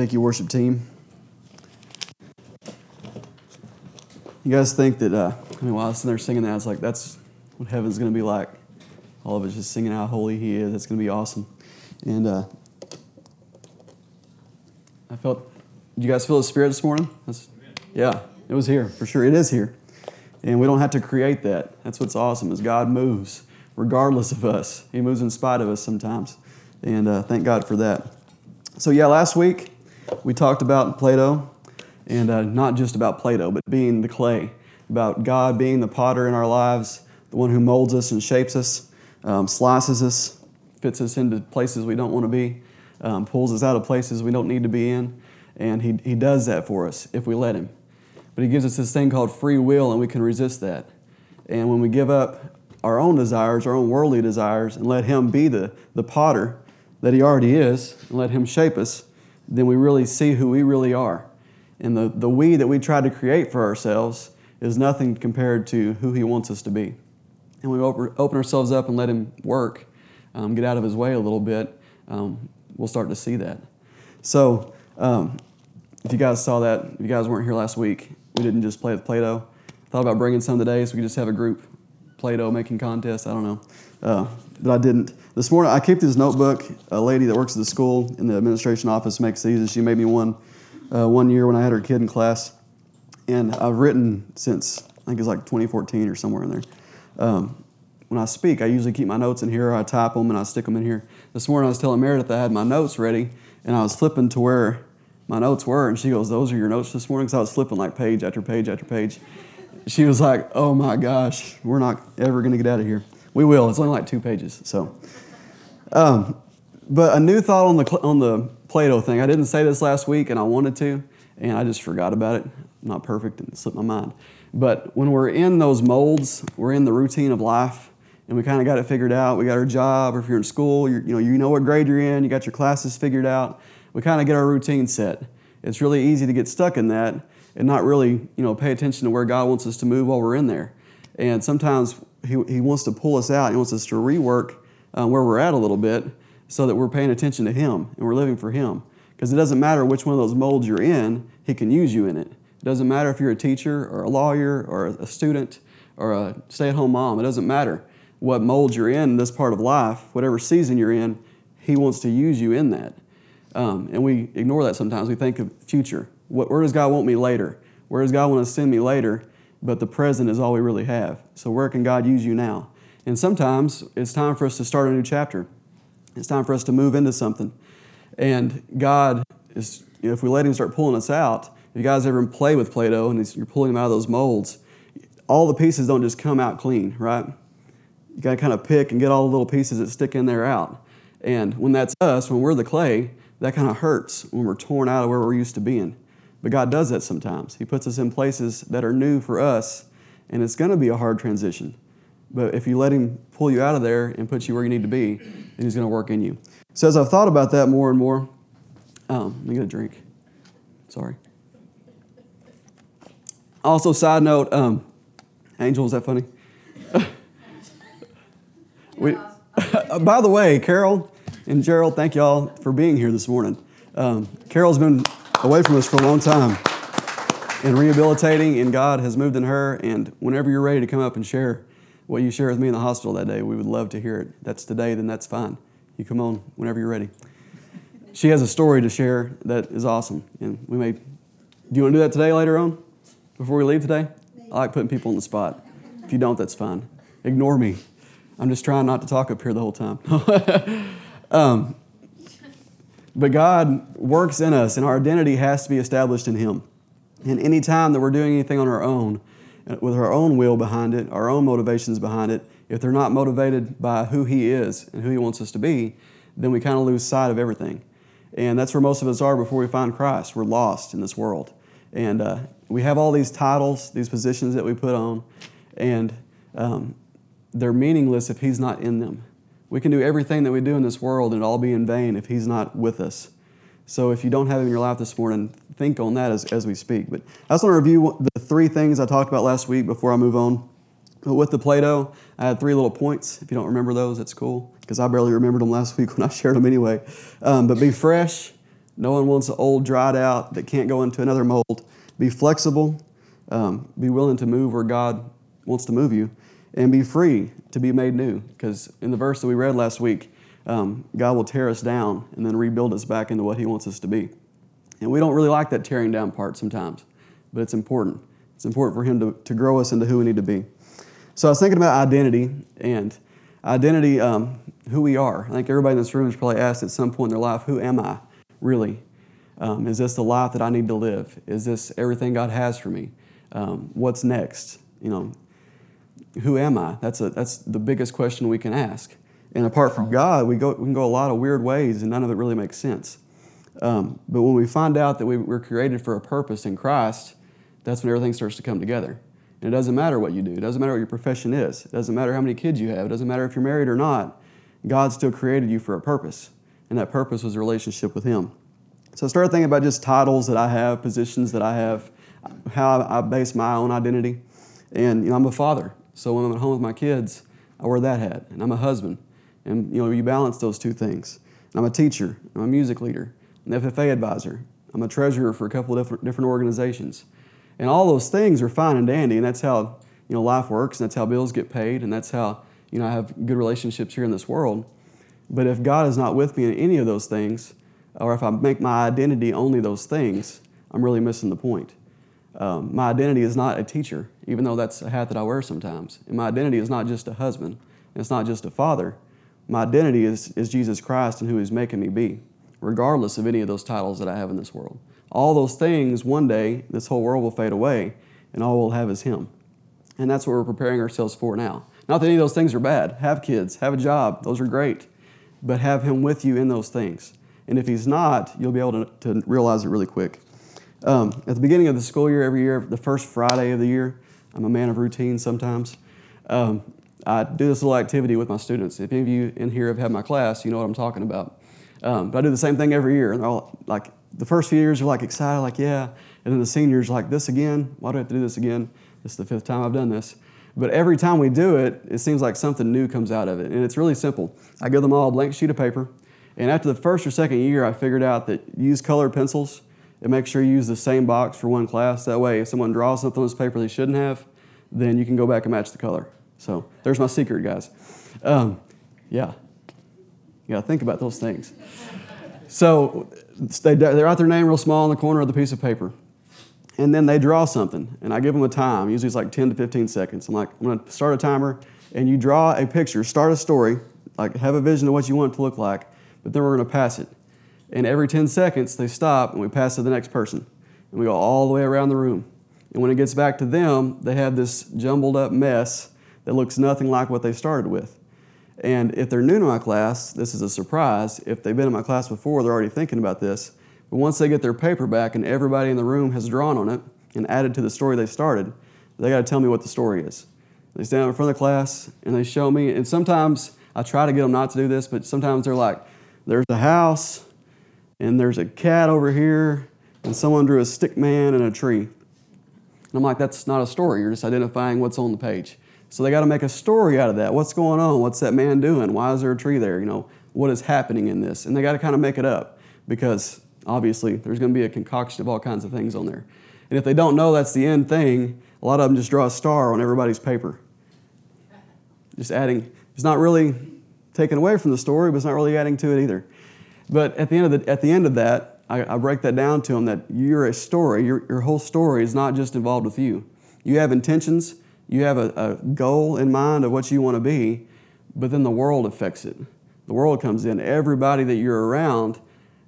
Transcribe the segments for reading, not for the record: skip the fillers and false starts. Thank you, worship team. You guys think that, while I was sitting there singing that, I was like, that's what heaven's going to be like. All of us just singing how holy He is. That's going to be awesome. And I felt, did you guys feel the Spirit this morning? Yeah, it was here, for sure. It is here. And we don't have to create that. That's what's awesome, is God moves regardless of us. He moves in spite of us sometimes. And thank God for that. So yeah, last week we talked about Plato, and not just about Plato, but being the clay, about God being the potter in our lives, the one who molds us and shapes us, slices us, fits us into places we don't want to be, pulls us out of places we don't need to be in, and he does that for us if we let Him. But He gives us this thing called free will, and we can resist that. And when we give up our own desires, our own worldly desires, and let Him be the potter that He already is, and let Him shape us, then we really see who we really are. And the we that we try to create for ourselves is nothing compared to who He wants us to be. And we open ourselves up and let Him work, get out of His way a little bit, we'll start to see that. So if you guys saw that, if you guys weren't here last week, we didn't just play with Play-Doh. I thought about bringing some today so we could just have a group Play-Doh making contest, I don't know. But I didn't. This morning, I keep this notebook. A lady that works at the school in the administration office makes these, and she made me one year when I had her kid in class. And I've written since, I think it's like 2014 or somewhere in there. When I speak, I usually keep my notes in here. I type them, and I stick them in here. This morning, I was telling Meredith I had my notes ready, and I was flipping to where my notes were, and she goes, "Those are your notes this morning?" Because I was flipping like page after page after page. She was like, "Oh my gosh, we're not ever going to get out of here." We will. It's only like 2 pages. So, but a new thought on the Play-Doh thing. I didn't say this last week, and I wanted to, and I just forgot about it. I'm not perfect, and it slipped my mind. But when we're in those molds, we're in the routine of life, and we kind of got it figured out. We got our job, or if you're in school, you know what grade you're in. You got your classes figured out. We kind of get our routine set. It's really easy to get stuck in that and not really, pay attention to where God wants us to move while we're in there. And sometimes He wants to pull us out. He wants us to rework where we're at a little bit so that we're paying attention to Him and we're living for Him. Because it doesn't matter which one of those molds you're in, He can use you in it. It doesn't matter if you're a teacher or a lawyer or a student or a stay-at-home mom. It doesn't matter what mold you're in this part of life, whatever season you're in, He wants to use you in that. And we ignore that sometimes. We think of future. Where does God want me later? Where does God want to send me later? But the present is all we really have. So where can God use you now? And sometimes it's time for us to start a new chapter. It's time for us to move into something. And God is, if we let Him start pulling us out, if you guys ever play with Play-Doh and you're pulling them out of those molds, all the pieces don't just come out clean, right? You got to kind of pick and get all the little pieces that stick in there out. And when that's us, when we're the clay, that kind of hurts when we're torn out of where we're used to being. But God does that sometimes. He puts us in places that are new for us, and it's going to be a hard transition. But if you let Him pull you out of there and put you where you need to be, then He's going to work in you. So as I've thought about that more and more, let me get a drink. Sorry. Also, side note, Angel, is that funny? By the way, Carol and Gerald, thank y'all for being here this morning. Carol's been away from us for a long time and rehabilitating, and God has moved in her. And whenever you're ready to come up and share what you shared with me in the hospital that day, we would love to hear it. If that's today, then that's fine. You come on whenever you're ready. She has a story to share that is awesome, and we may. Do you want to do that today, later on, before we leave today? I like putting people on the spot. If you don't, that's fine. Ignore me. I'm just trying not to talk up here the whole time. But God works in us, and our identity has to be established in Him. And any time that we're doing anything on our own, with our own will behind it, our own motivations behind it, if they're not motivated by who He is and who He wants us to be, then we kind of lose sight of everything. And that's where most of us are before we find Christ. We're lost in this world. And we have all these titles, these positions that we put on, and they're meaningless if He's not in them. We can do everything that we do in this world and it'll all be in vain if He's not with us. So if you don't have Him in your life this morning, think on that as we speak. But I just want to review the 3 things I talked about last week before I move on. But with the Play-Doh, I had 3 little points. If you don't remember those, that's cool, because I barely remembered them last week when I shared them anyway. But be fresh, No one wants an old, dried out that can't go into another mold. Be flexible. Be willing to move where God wants to move you. And be free to be made new. Because in the verse that we read last week, God will tear us down and then rebuild us back into what He wants us to be. And we don't really like that tearing down part sometimes. But it's important. It's important for Him to grow us into who we need to be. So I was thinking about identity and identity, who we are. I think everybody in this room has probably asked at some point in their life, who am I really? Is this the life that I need to live? Is this everything God has for me? What's next? You know, who am I? That's the biggest question we can ask. And apart from God, we can go a lot of weird ways and none of it really makes sense. But when we find out that we're created for a purpose in Christ, that's when everything starts to come together. And it doesn't matter what you do. It doesn't matter what your profession is. It doesn't matter how many kids you have. It doesn't matter if you're married or not. God still created you for a purpose. And that purpose was a relationship with Him. So I started thinking about just titles that I have, positions that I have, how I base my own identity. And, you know, I'm a father. So when I'm at home with my kids, I wear that hat. And I'm a husband. And, you know, you balance those two things. And I'm a teacher. I'm a music leader. I'm an FFA advisor. I'm a treasurer for a couple of different organizations. And all those things are fine and dandy, and that's how, you know, life works, and that's how bills get paid, and that's how, you know, I have good relationships here in this world. But if God is not with me in any of those things, or if I make my identity only those things, I'm really missing the point. My identity is not a teacher, even though that's a hat that I wear sometimes. And my identity is not just a husband, and it's not just a father. My identity is Jesus Christ and who He's making me be, regardless of any of those titles that I have in this world. All those things, one day, this whole world will fade away, and all we'll have is Him. And that's what we're preparing ourselves for now. Not that any of those things are bad. Have kids, have a job, those are great. But have Him with you in those things. And if He's not, you'll be able to realize it really quick. At the beginning of the school year, every year, the first Friday of the year, I'm a man of routine sometimes, I do this little activity with my students. If any of you in here have had my class, you know what I'm talking about. But I do the same thing every year. And I'll, like, the first few years, you're like excited, like, yeah. And then the seniors are like, this again? Why do I have to do this again? This is the 5th time I've done this. But every time we do it, it seems like something new comes out of it. And it's really simple. I give them all a blank sheet of paper. And after the first or second year, I figured out that use colored pencils and make sure you use the same box for one class. That way, if someone draws something on this paper they shouldn't have, then you can go back and match the color. So there's my secret, guys. Yeah. You got to think about those things. So they write their name real small on the corner of the piece of paper. And then they draw something. And I give them a time. Usually it's like 10 to 15 seconds. I'm like, I'm going to start a timer. And you draw a picture. Start a story. Like, have a vision of what you want it to look like. But then we're going to pass it. And every 10 seconds, they stop and we pass to the next person. And we go all the way around the room. And when it gets back to them, they have this jumbled up mess that looks nothing like what they started with. And if they're new to my class, this is a surprise. If they've been in my class before, they're already thinking about this. But once they get their paper back and everybody in the room has drawn on it and added to the story they started, they got to tell me what the story is. They stand up in front of the class and they show me. And sometimes I try to get them not to do this, but sometimes they're like, there's a house and there's a cat over here and someone drew a stick man and a tree. And I'm like, that's not a story. You're just identifying what's on the page. So they got to make a story out of that. What's going on? What's that man doing? Why is there a tree there? You know, what is happening in this? And they got to kind of make it up because obviously there's going to be a concoction of all kinds of things on there. And if they don't know that's the end thing, a lot of them just draw a star on everybody's paper. Just adding. It's not really taken away from the story, but it's not really adding to it either. But at the end of that, I break that down to them that you're a story. Your whole story is not just involved with you. You have intentions. You have a goal in mind of what you want to be, but then the world affects it. The world comes in. Everybody that you're around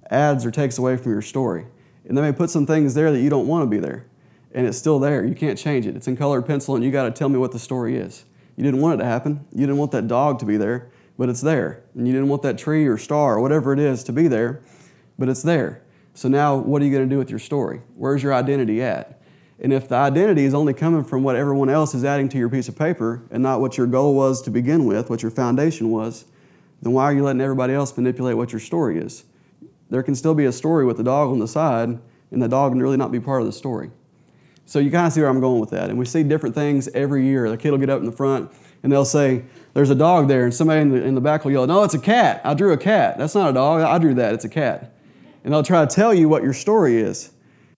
adds or takes away from your story. And they may put some things there that you don't want to be there, and it's still there. You can't change it. It's in colored pencil, and you got to tell me what the story is. You didn't want it to happen. You didn't want that dog to be there, but it's there. And you didn't want that tree or star or whatever it is to be there, but it's there. So now what are you going to do with your story? Where's your identity at? And if the identity is only coming from what everyone else is adding to your piece of paper and not what your goal was to begin with, what your foundation was, then why are you letting everybody else manipulate what your story is? There can still be a story with the dog on the side, and the dog can really not be part of the story. So you kind of see where I'm going with that. And we see different things every year. The kid will get up in the front, and they'll say, there's a dog there. And somebody in the back will yell, no, it's a cat. I drew a cat. That's not a dog. I drew that. It's a cat. and they'll try to tell you what your story is.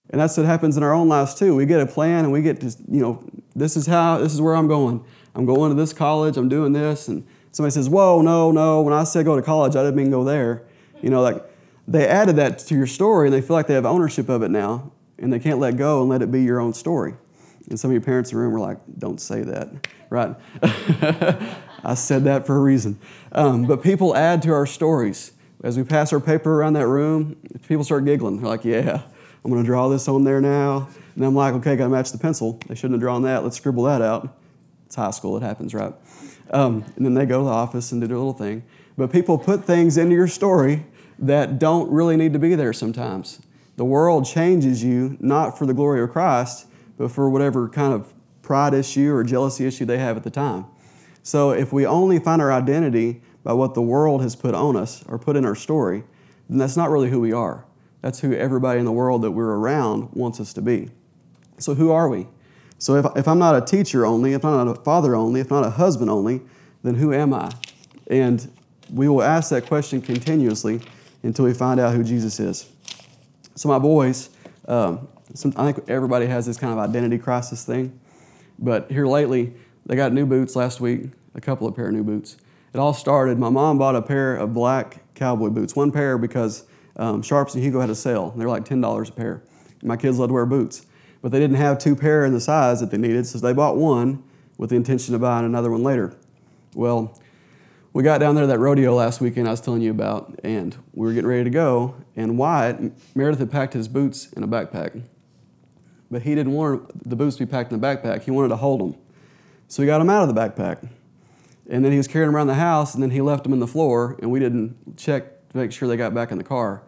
And that's what happens in our own lives too. We get a plan and we get to, you know, this is where I'm going. I'm going to this college, I'm doing this. And somebody says, whoa, no, when I said go to college, I didn't mean go there. You know, like they added that to your story and they feel like they have ownership of it now and they can't let go and let it be your own story. And some of your parents in the room were like, don't say that, right? I said that for a reason. But people add to our stories. As we pass our paper around that room, people start giggling. They're like, yeah, I'm going to draw this on there now. And I'm like, okay, got to match the pencil. They shouldn't have drawn that. Let's scribble that out. It's high school. It happens, right? And then they go to the office and do their little thing. But people put things into your story that don't really need to be there sometimes. The world changes you, not for the glory of Christ, but for whatever kind of pride issue or jealousy issue they have at the time. So if we only find our identity by what the world has put on us or put in our story, then that's not really who we are. That's who everybody in the world that we're around wants us to be. So who are we? So if I'm not a teacher only, if I'm not a father only, if I'm not a husband only, then who am I? And we will ask that question continuously until we find out who Jesus is. So my boys, I think everybody has this kind of identity crisis thing. But here lately, they got new boots last week, a couple of pair of new boots. It all started, my mom bought a pair of black cowboy boots, one pair because Sharps and Hugo had a sale. They were like $10 a pair. My kids loved to wear boots. But they didn't have two pair in the size that they needed, so they bought one with the intention of buying another one later. Well, we got down there to that rodeo last weekend I was telling you about, and we were getting ready to go, and Wyatt, Meredith had packed his boots in a backpack. But he didn't want the boots to be packed in the backpack. He wanted to hold them. So he got them out of the backpack. And then he was carrying them around the house, and then he left them in the floor, and we didn't check to make sure they got back in the car.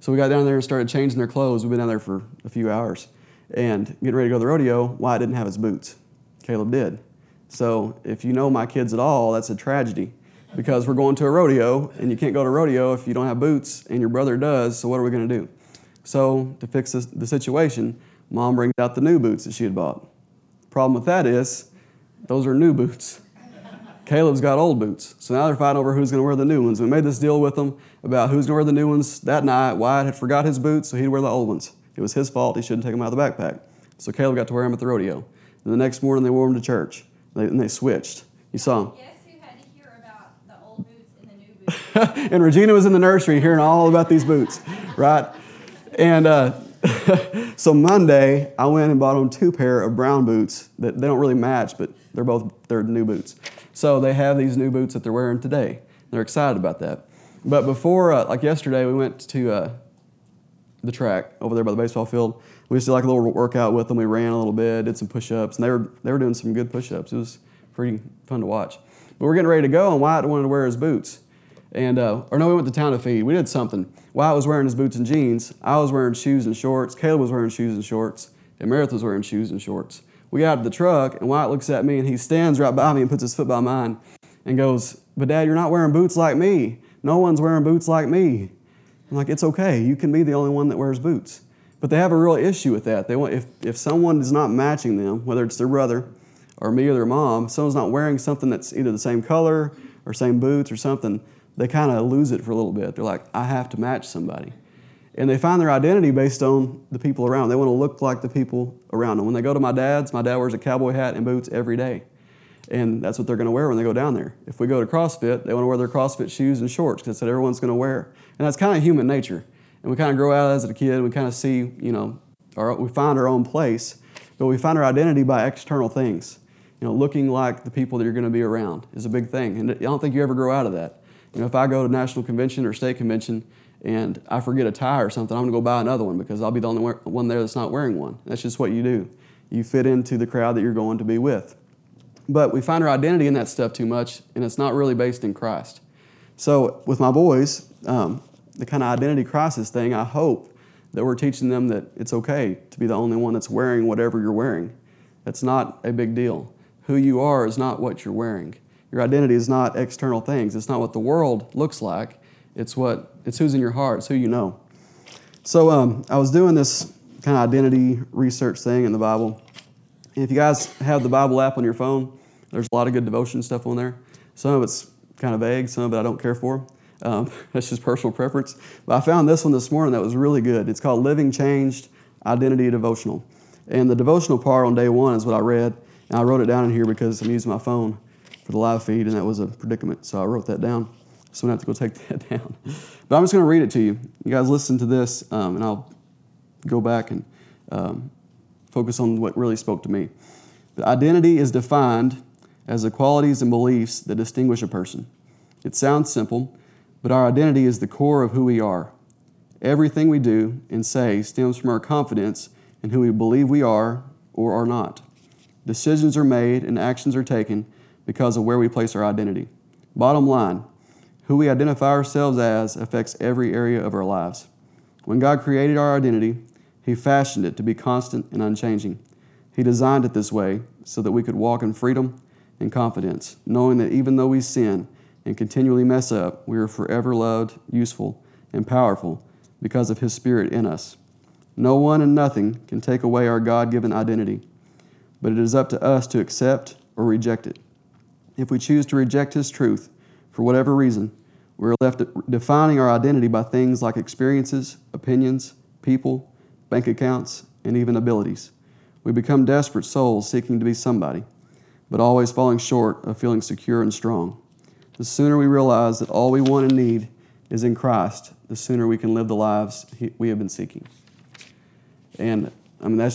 So we got down there and started changing their clothes. We've been down there for a few hours. And getting ready to go to the rodeo, Wyatt didn't have his boots. Caleb did. So if you know my kids at all, that's a tragedy because we're going to a rodeo, and you can't go to a rodeo if you don't have boots, and your brother does, so what are we going to do? So to fix the situation, Mom brings out the new boots that she had bought. Problem with that is, those are new boots. Caleb's got old boots. So now they're fighting over who's going to wear the new ones. We made this deal with them about who's going to wear the new ones that night. Wyatt had forgot his boots, so he'd wear the old ones. It was his fault. He shouldn't take them out of the backpack. So Caleb got to wear them at the rodeo. And the next morning, they wore them to church. And they switched. You saw them. Yes, who had to hear about the old boots and the new boots? And Regina was in the nursery hearing all about these boots, right? And... So Monday, I went and bought them two pair of brown boots that they don't really match, but they're new boots. So they have these new boots that they're wearing today. They're excited about that. But before, like yesterday, we went to the track over there by the baseball field. We just did like a little workout with them. We ran a little bit, did some push-ups, and they were doing some good push-ups. It was pretty fun to watch. But we're getting ready to go, and Wyatt wanted to wear his boots. We went to town to feed. We did something. Wyatt was wearing his boots and jeans. I was wearing shoes and shorts. Caleb was wearing shoes and shorts. And Meredith was wearing shoes and shorts. We got out of the truck, and Wyatt looks at me, and he stands right by me and puts his foot by mine and goes, "But, Dad, you're not wearing boots like me. No one's wearing boots like me." I'm like, it's okay. You can be the only one that wears boots. But they have a real issue with that. They want if someone is not matching them, whether it's their brother or me or their mom, if someone's not wearing something that's either the same color or same boots or something, they kind of lose it for a little bit. They're like, I have to match somebody. And they find their identity based on the people around them. They want to look like the people around them. When they go to my dad's, my dad wears a cowboy hat and boots every day. And that's what they're going to wear when they go down there. If we go to CrossFit, they want to wear their CrossFit shoes and shorts because that's what everyone's going to wear. And that's kind of human nature. And we kind of grow out as a kid. We kind of see, we find our own place. But we find our identity by external things. Looking like the people that you're going to be around is a big thing. And I don't think you ever grow out of that. If I go to national convention or state convention and I forget a tie or something, I'm going to go buy another one because I'll be the only one there that's not wearing one. That's just what you do. You fit into the crowd that you're going to be with. But we find our identity in that stuff too much, and it's not really based in Christ. So with my boys, the kind of identity crisis thing, I hope that we're teaching them that it's okay to be the only one that's wearing whatever you're wearing. That's not a big deal. Who you are is not what you're wearing. Your identity is not external things. It's not what the world looks like. It's who's in your heart. It's who you know. So I was doing this kind of identity research thing in the Bible. And if you guys have the Bible app on your phone, there's a lot of good devotion stuff on there. Some of it's kind of vague. Some of it I don't care for. That's just personal preference. But I found this one this morning that was really good. It's called Living Changed Identity Devotional. And the devotional part on day one is what I read. And I wrote it down in here because I'm using my phone for the live feed, and that was a predicament. So I wrote that down. So I'm going to have to go take that down. But I'm just going to read it to you. You guys listen to this, and I'll go back and focus on what really spoke to me. But identity is defined as the qualities and beliefs that distinguish a person. It sounds simple, but our identity is the core of who we are. Everything we do and say stems from our confidence in who we believe we are or are not. Decisions are made and actions are taken because of where we place our identity. Bottom line, who we identify ourselves as affects every area of our lives. When God created our identity, He fashioned it to be constant and unchanging. He designed it this way so that we could walk in freedom and confidence, knowing that even though we sin and continually mess up, we are forever loved, useful, and powerful because of His Spirit in us. No one and nothing can take away our God-given identity, but it is up to us to accept or reject it. If we choose to reject His truth, for whatever reason, we are left defining our identity by things like experiences, opinions, people, bank accounts, and even abilities. We become desperate souls seeking to be somebody, but always falling short of feeling secure and strong. The sooner we realize that all we want and need is in Christ, the sooner we can live the lives we have been seeking. And I mean, that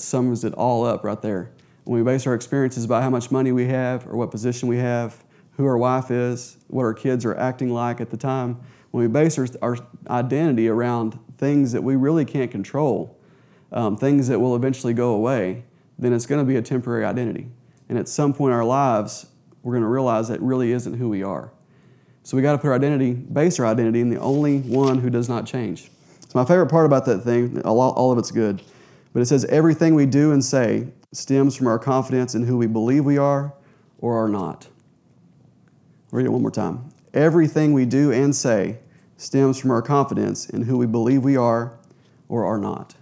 sums it all up right there. When we base our experiences by how much money we have or what position we have, who our wife is, what our kids are acting like at the time, when we base our identity around things that we really can't control, things that will eventually go away, then it's going to be a temporary identity. And at some point in our lives, we're going to realize that really isn't who we are. So we got to put our identity, base our identity in the only one who does not change. So my favorite part about that thing, all of it's good, but it says everything we do and say stems from our confidence in who we believe we are or are not. Read it one more time. Everything we do and say stems from our confidence in who we believe we are or are not.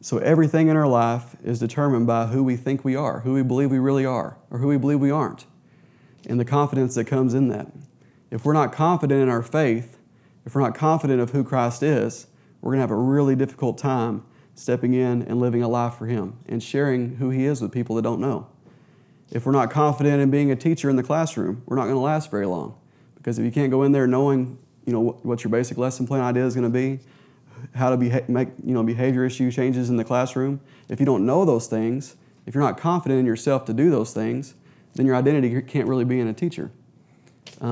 So everything in our life is determined by who we think we are, who we believe we really are, or who we believe we aren't, and the confidence that comes in that. If we're not confident in our faith, if we're not confident of who Christ is, we're going to have a really difficult time stepping in and living a life for Him and sharing who He is with people that don't know. If we're not confident in being a teacher in the classroom, we're not going to last very long. Because if you can't go in there knowing, what your basic lesson plan idea is going to be, how to make, behavior issue changes in the classroom, if you don't know those things, if you're not confident in yourself to do those things, then your identity can't really be in a teacher.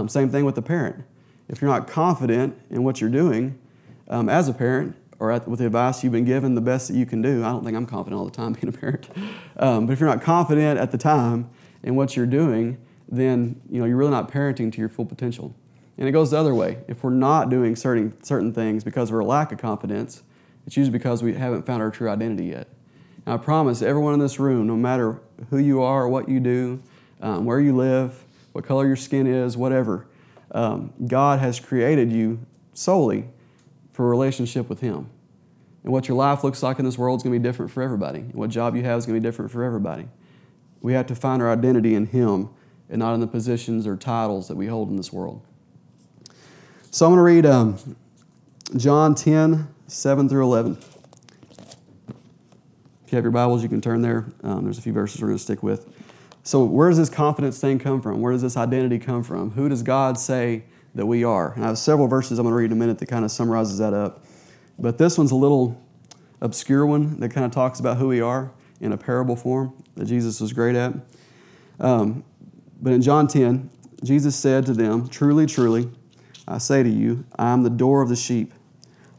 Same thing with a parent. If you're not confident in what you're doing as a parent, or with the advice you've been given, the best that you can do. I don't think I'm confident all the time being a parent. But if you're not confident at the time in what you're doing, then you're really not parenting to your full potential. And it goes the other way. If we're not doing certain things because of our lack of confidence, it's usually because we haven't found our true identity yet. And I promise everyone in this room, no matter who you are, what you do, where you live, what color your skin is, whatever, God has created you solely for a relationship with Him. And what your life looks like in this world is going to be different for everybody. And what job you have is going to be different for everybody. We have to find our identity in Him and not in the positions or titles that we hold in this world. So I'm going to read John 10, 7 through 11. If you have your Bibles, you can turn there. There's a few verses we're going to stick with. So where does this confidence thing come from? Where does this identity come from? Who does God say that we are? And I have several verses I'm going to read in a minute that kind of summarizes that up. But this one's a little obscure one that kind of talks about who we are in a parable form that Jesus was great at. But in John 10, Jesus said to them, "Truly, truly, I say to you, I am the door of the sheep.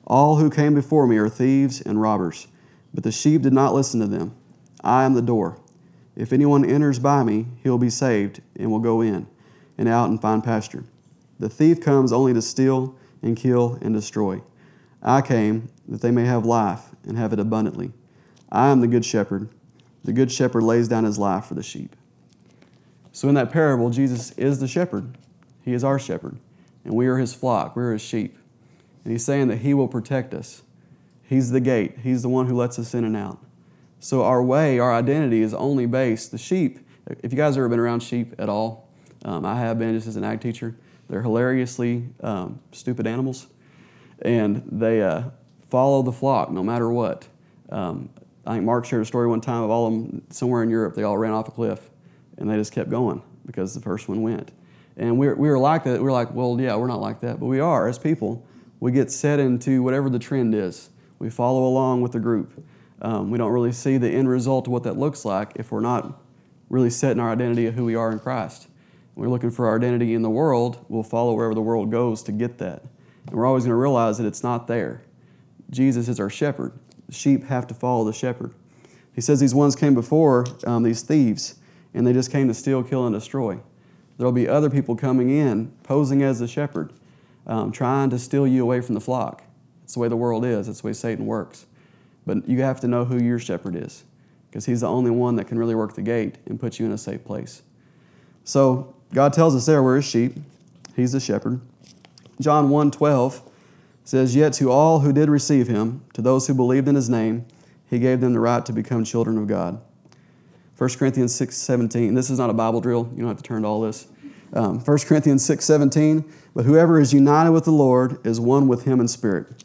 All who came before me are thieves and robbers, but the sheep did not listen to them. I am the door. If anyone enters by me, he'll be saved and will go in and out and find pasture. The thief comes only to steal and kill and destroy. I came that they may have life and have it abundantly. I am the good shepherd. The good shepherd lays down his life for the sheep." So in that parable, Jesus is the shepherd. He is our shepherd, and we are His flock. We are His sheep. And He's saying that He will protect us. He's the gate. He's the one who lets us in and out. So our way, our identity is only based. The sheep, if you guys have ever been around sheep at all, I have been just as an ag teacher. They're hilariously stupid animals, and they follow the flock no matter what. I think Mark shared a story one time of all of them somewhere in Europe. They all ran off a cliff, and they just kept going because the first one went. And we were like that. We were like, well, yeah, we're not like that, but we are as people. We get set into whatever the trend is. We follow along with the group. We don't really see the end result of what that looks like if we're not really setting our identity of who we are in Christ. When we're looking for our identity in the world, we'll follow wherever the world goes to get that. And we're always going to realize that it's not there. Jesus is our shepherd. The sheep have to follow the shepherd. He says these ones came before, these thieves, and they just came to steal, kill, and destroy. There'll be other people coming in, posing as the shepherd, trying to steal you away from the flock. That's the way the world is. That's the way Satan works. But you have to know who your shepherd is, because he's the only one that can really work the gate and put you in a safe place. So God tells us there we're his sheep. He's the shepherd. John 1:12 says, "Yet to all who did receive him, to those who believed in his name, he gave them the right to become children of God." 1 Corinthians 6:17. This is not a Bible drill. You don't have to turn to all this. 1 Corinthians 6:17. "But whoever is united with the Lord is one with him in spirit."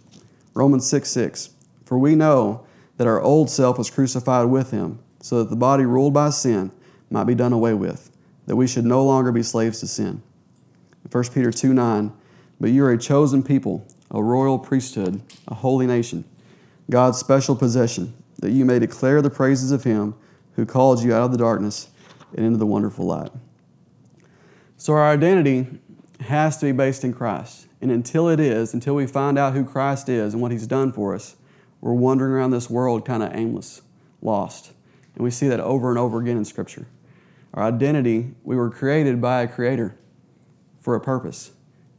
Romans 6:6. "For we know that our old self was crucified with him, so that the body ruled by sin might be done away with, that we should no longer be slaves to sin." 1 Peter 2:9. "But you are a chosen people, a royal priesthood, a holy nation, God's special possession, that you may declare the praises of him who called you out of the darkness and into the wonderful light." So our identity has to be based in Christ. And until it is, until we find out who Christ is and what he's done for us, we're wandering around this world kind of aimless, lost. And we see that over and over again in Scripture. Our identity, we were created by a creator for a purpose,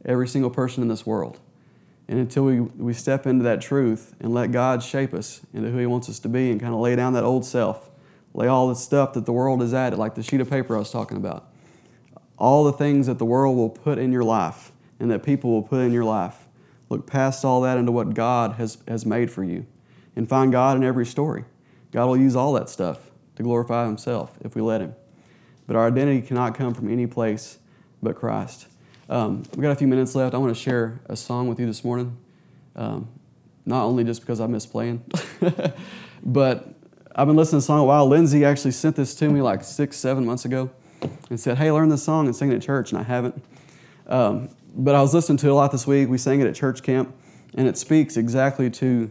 every single person in this world. And until we step into that truth and let God shape us into who he wants us to be and kind of lay down that old self, lay all the stuff that the world is at, like the sheet of paper I was talking about. All the things that the world will put in your life and that people will put in your life. Look past all that into what God has made for you, and find God in every story. God will use all that stuff to glorify himself if we let him. But our identity cannot come from any place but Christ. We've got a few minutes left. I want to share a song with you this morning. Not only just because I miss playing, but I've been listening to the song a while. Lindsay actually sent this to me like 6-7 months ago and said, "Hey, learn this song and sing it at church," and I haven't. But I was listening to it a lot this week. We sang it at church camp, and it speaks exactly to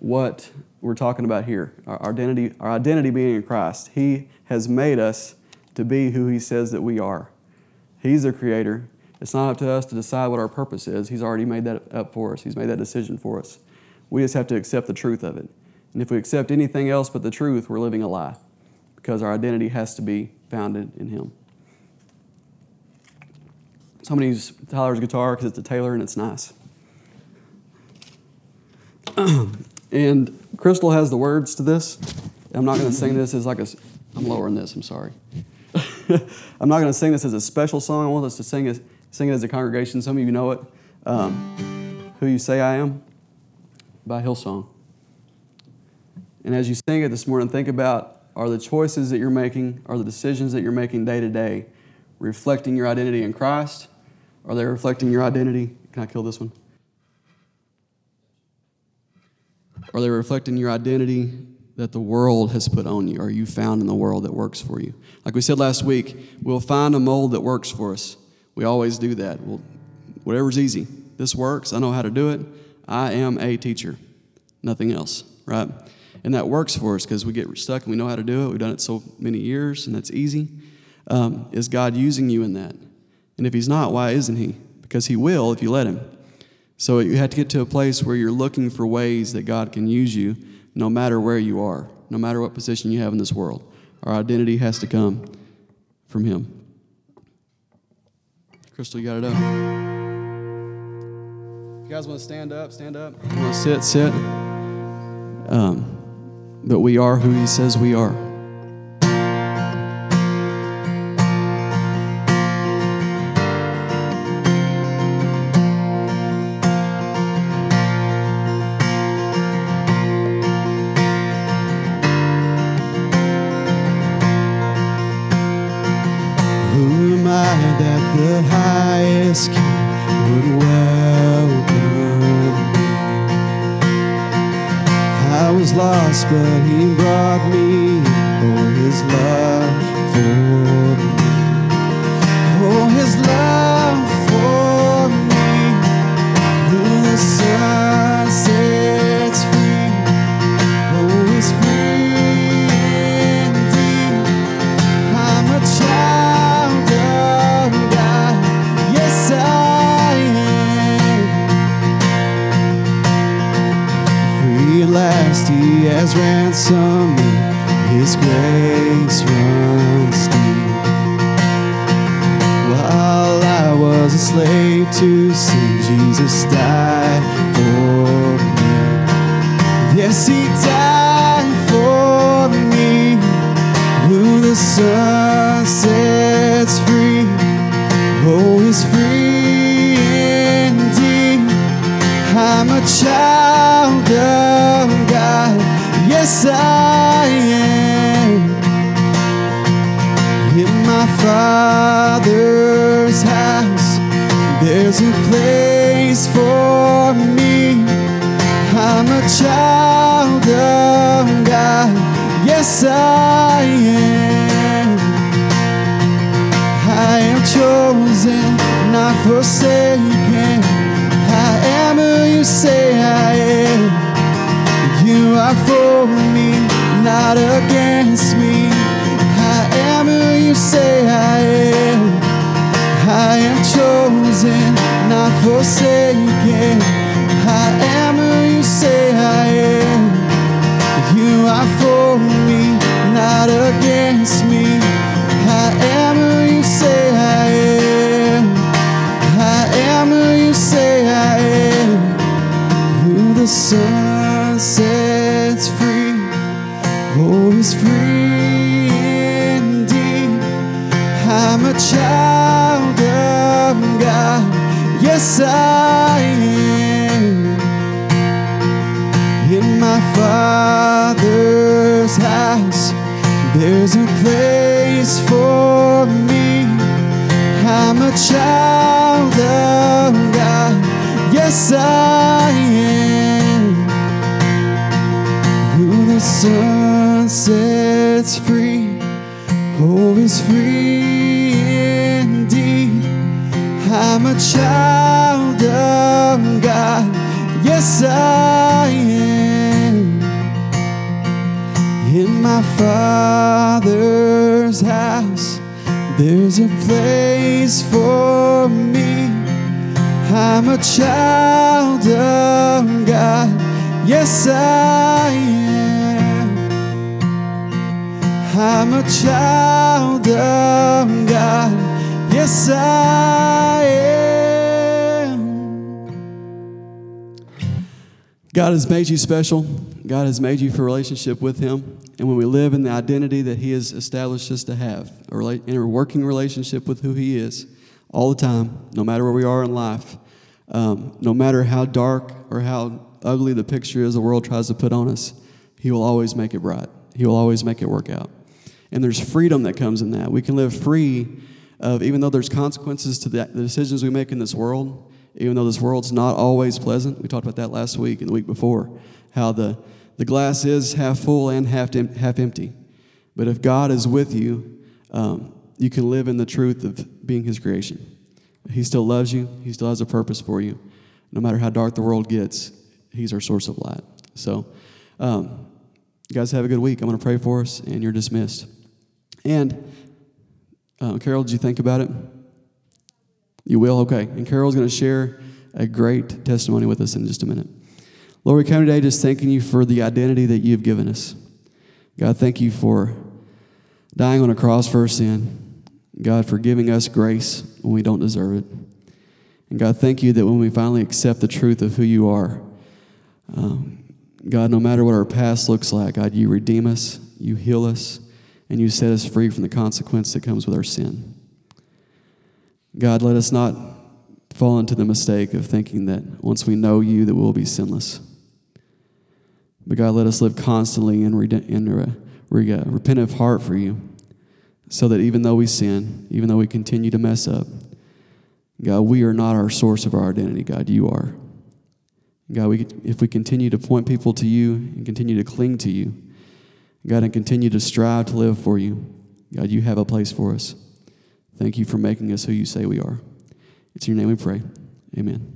what we're talking about here, our identity being in Christ. He has made us to be who he says that we are. He's the creator. It's not up to us to decide what our purpose is. He's already made that up for us. He's made that decision for us. We just have to accept the truth of it. And if we accept anything else but the truth, we're living a lie, because our identity has to be founded in him. So I'm going to use Tyler's guitar because it's a Taylor and it's nice. And Crystal has the words to this. I'm not going to sing this as I'm lowering this, I'm sorry. I'm not going to sing this as a special song. I want us to sing it as a congregation. Some of you know it. "Who You Say I Am" by Hillsong. And as you sing it this morning, think about, are the choices that you're making, are the decisions that you're making day to day reflecting your identity in Christ? Are they reflecting your identity? Can I kill this one? Are they reflecting your identity that the world has put on you? Are you found in the world that works for you? Like we said last week, we'll find a mold that works for us. We always do that. We'll, whatever's easy. This works. I know how to do it. I am a teacher. Nothing else, right? And that works for us because we get stuck and we know how to do it. We've done it so many years, and that's easy. Is God using you in that? And if he's not, why isn't he? Because he will if you let him. So you have to get to a place where you're looking for ways that God can use you no matter where you are, no matter what position you have in this world. Our identity has to come from him. Crystal, you got it up. If you guys want to stand up, stand up. If you want to sit, sit. But we are who he says we are. Who am I that the highest king was lost, but he brought me in. Oh, his love for me. Oh, his love for me. Who the sun sets free. Oh, he's free indeed. I'm a child of God. Yes, I am. Free at last, he has ransomed me. His grace runs deep. While I was a slave to sin, Jesus died for me. Yes, he died for me. Who the Son sets free. Oh, he's free indeed. I'm a child of God. Yes, I am. In my Father's house, there's a place for me. I'm a child of God, yes I am. I am chosen, not forsaken. I am who you say I am. You are for me, not against me. You say I am. I am chosen, not forsaken. I am who you say I am. You are for me, not against me. I am who you say I am. I am who you say I am. Who the sun sets free. Oh, he's free. I'm a child of God, yes I am. In my Father's house, there's a place for me. I'm a child of God, yes I am. Who the sun sets free, oh, is free indeed. I'm a child of God, yes I am. In my Father's house, there's a place for me. I'm a child of God, yes I am. I'm a child of God, yes I am. God has made you special. God has made you for a relationship with him. And when we live in the identity that he has established us to have, in a working relationship with who he is all the time, no matter where we are in life, no matter how dark or how ugly the picture is the world tries to put on us, he will always make it bright. He will always make it work out. And there's freedom that comes in that. We can live free of, even though there's consequences to the decisions we make in this world, even though this world's not always pleasant. We talked about that last week and the week before, how the glass is half full and half empty. But if God is with you, you can live in the truth of being his creation. He still loves you. He still has a purpose for you. No matter how dark the world gets, he's our source of light. So, you guys have a good week. I'm going to pray for us, and you're dismissed. And Carol, did you think about it? You will? Okay. And Carol's going to share a great testimony with us in just a minute. Lord, we come today just thanking you for the identity that you've given us. God, thank you for dying on a cross for our sin. God, for giving us grace when we don't deserve it. And God, thank you that when we finally accept the truth of who you are, God, no matter what our past looks like, God, you redeem us, you heal us, and you set us free from the consequence that comes with our sin. God, let us not fall into the mistake of thinking that once we know you, that we'll be sinless. But God, let us live constantly in a repentant heart for you, so that even though we sin, even though we continue to mess up, God, we are not our source of our identity. God, you are. God, if we continue to point people to you and continue to cling to you, God, and continue to strive to live for you, God, you have a place for us. Thank you for making us who you say we are. It's in your name we pray. Amen.